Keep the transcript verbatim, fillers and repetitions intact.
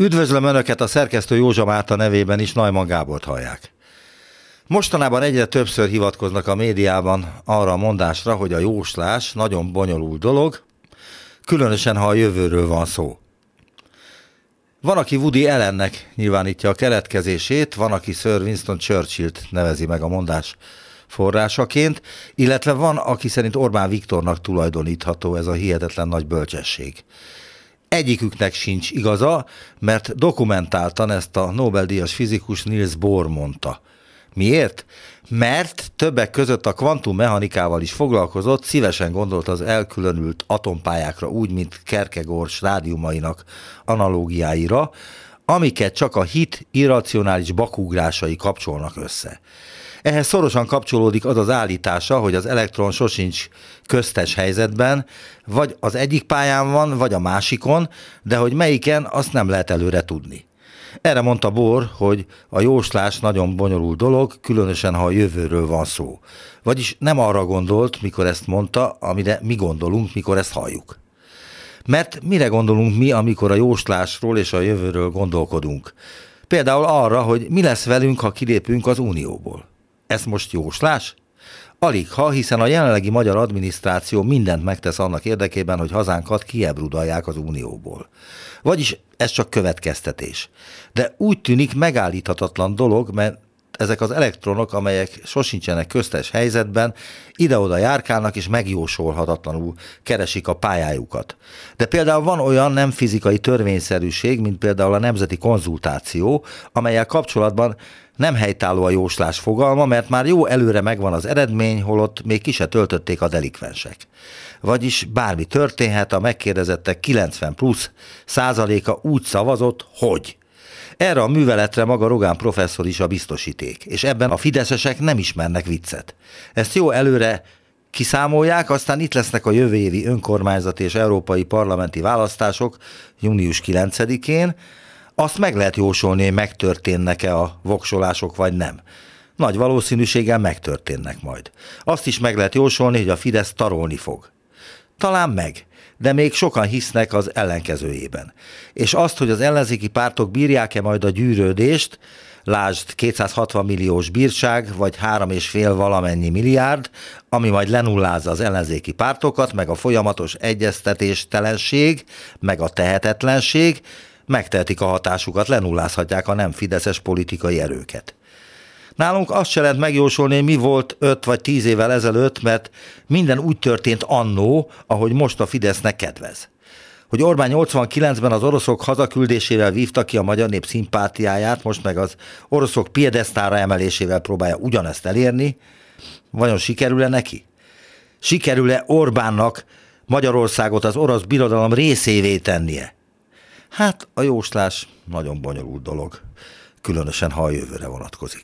Üdvözlöm Önöket a szerkesztő Józsa Márta nevében is, Neuman Gábort hallják. Mostanában egyre többször hivatkoznak a médiában arra a mondásra, hogy a jóslás nagyon bonyolult dolog, különösen ha a jövőről van szó. Van, aki Woody Allennek nyilvánítja a keletkezését, van, aki Sir Winston Churchillt nevezi meg a mondás forrásaként, illetve van, aki szerint Orbán Viktornak tulajdonítható ez a hihetetlen nagy bölcsesség. Egyiküknek sincs igaza, mert dokumentáltan ezt a Nobel-díjas fizikus Niels Bohr mondta. Miért? Mert többek között a kvantummechanikával is foglalkozott, szívesen gondolt az elkülönült atompályákra úgy, mint Kierkegaard rádiumainak analógiáira, amiket csak a hit irracionális bakugrásai kapcsolnak össze. Ehhez szorosan kapcsolódik az az állítása, hogy az elektron sosincs köztes helyzetben, vagy az egyik pályán van, vagy a másikon, de hogy melyiken, azt nem lehet előre tudni. Erre mondta Bohr, hogy a jóslás nagyon bonyolult dolog, különösen ha a jövőről van szó. Vagyis nem arra gondolt, mikor ezt mondta, amire mi gondolunk, mikor ezt halljuk. Mert mire gondolunk mi, amikor a jóslásról és a jövőről gondolkodunk? Például arra, hogy mi lesz velünk, ha kilépünk az Unióból. Ez most jóslás? Aligha, hiszen a jelenlegi magyar adminisztráció mindent megtesz annak érdekében, hogy hazánkat kiebb rudalják az Unióból. Vagyis ez csak következtetés. De úgy tűnik megállíthatatlan dolog, mert ezek az elektronok, amelyek sosincsenek köztes helyzetben, ide-oda járkálnak és megjósolhatatlanul keresik a pályájukat. De például van olyan nem fizikai törvényszerűség, mint például a nemzeti konzultáció, amellyel kapcsolatban nem helytálló a jóslás fogalma, mert már jó előre megvan az eredmény, holott még ki se töltötték a delikvensek. Vagyis bármi történhet, a megkérdezettek kilencven plusz százaléka úgy szavazott, hogy... Erre a műveletre maga Rogán professzor is a biztosíték, és ebben a fideszesek nem ismernek viccet. Ezt jó előre kiszámolják, aztán itt lesznek a jövő évi önkormányzati és európai parlamenti választások június kilencedikén, azt meg lehet jósolni, hogy megtörténnek-e a voksolások, vagy nem. Nagy valószínűséggel megtörténnek majd. Azt is meg lehet jósolni, hogy a Fidesz tarolni fog. Talán meg, de még sokan hisznek az ellenkezőjében. És azt, hogy az ellenzéki pártok bírják-e majd a gyűrődést, lásd kétszázhatvan milliós bírság, vagy három és fél valamennyi milliárd, ami majd lenullázza az ellenzéki pártokat, meg a folyamatos egyeztetéstelenség, meg a tehetetlenség, megtehetik a hatásukat, lenullázhatják a nem fideszes politikai erőket. Nálunk azt se lehet megjósolni, hogy mi volt öt vagy tíz évvel ezelőtt, mert minden úgy történt annó, ahogy most a Fidesznek kedvez. Hogy Orbán nyolcvankilencben az oroszok hazaküldésével vívta ki a magyar nép szimpátiáját, most meg az oroszok piedesztára emelésével próbálja ugyanezt elérni, vajon sikerül-e neki? Sikerül-e Orbánnak Magyarországot az orosz birodalom részévé tennie? Hát a jóslás nagyon bonyolult dolog, különösen ha a jövőre vonatkozik.